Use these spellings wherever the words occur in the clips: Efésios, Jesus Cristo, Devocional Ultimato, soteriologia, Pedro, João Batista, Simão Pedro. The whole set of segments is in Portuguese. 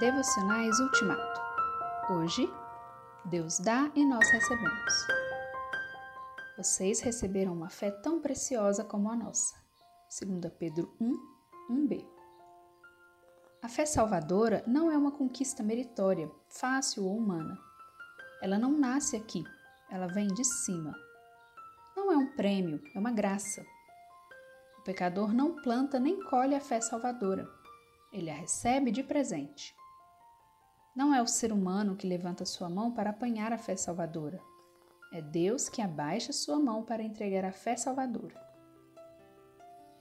Devocionais Ultimato. Hoje, Deus dá e nós recebemos. Vocês receberam uma fé tão preciosa como a nossa. 2 Pedro 1:1b. A fé salvadora não é uma conquista meritória, fácil ou humana. Ela não nasce aqui, ela vem de cima. Não é um prêmio, é uma graça. O pecador não planta nem colhe a fé salvadora. Ele a recebe de presente. Não é o ser humano que levanta sua mão para apanhar a fé salvadora. É Deus que abaixa sua mão para entregar a fé salvadora.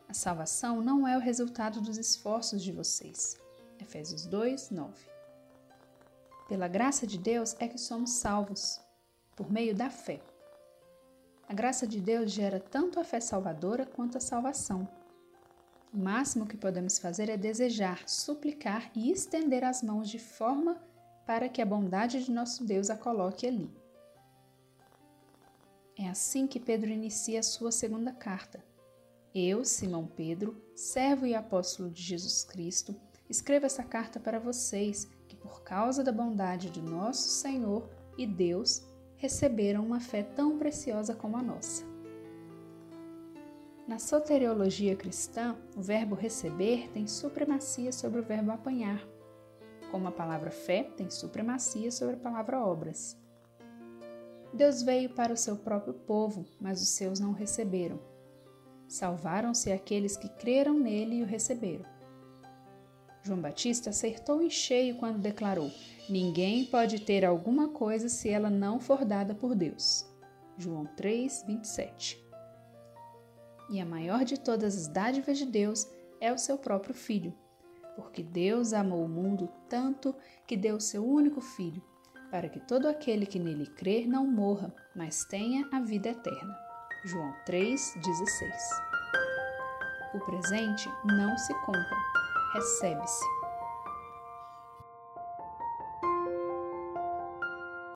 A salvação não é o resultado dos esforços de vocês. Efésios 2:9. Pela graça de Deus é que somos salvos, por meio da fé. A graça de Deus gera tanto a fé salvadora quanto a salvação. O máximo que podemos fazer é desejar, suplicar e estender as mãos de forma para que a bondade de nosso Deus a coloque ali. É assim que Pedro inicia a sua segunda carta. Eu, Simão Pedro, servo e apóstolo de Jesus Cristo, escrevo essa carta para vocês que, por causa da bondade de nosso Senhor e Deus, receberam uma fé tão preciosa como a nossa. Na soteriologia cristã, o verbo receber tem supremacia sobre o verbo apanhar, como a palavra fé tem supremacia sobre a palavra obras. Deus veio para o seu próprio povo, mas os seus não receberam. Salvaram-se aqueles que creram nele e o receberam. João Batista acertou em cheio quando declarou: "Ninguém pode ter alguma coisa se ela não for dada por Deus." João 3:27. E a maior de todas as dádivas de Deus é o seu próprio Filho, porque Deus amou o mundo tanto que deu o seu único Filho, para que todo aquele que nele crer não morra, mas tenha a vida eterna. João 3:16. O presente não se compra, recebe-se.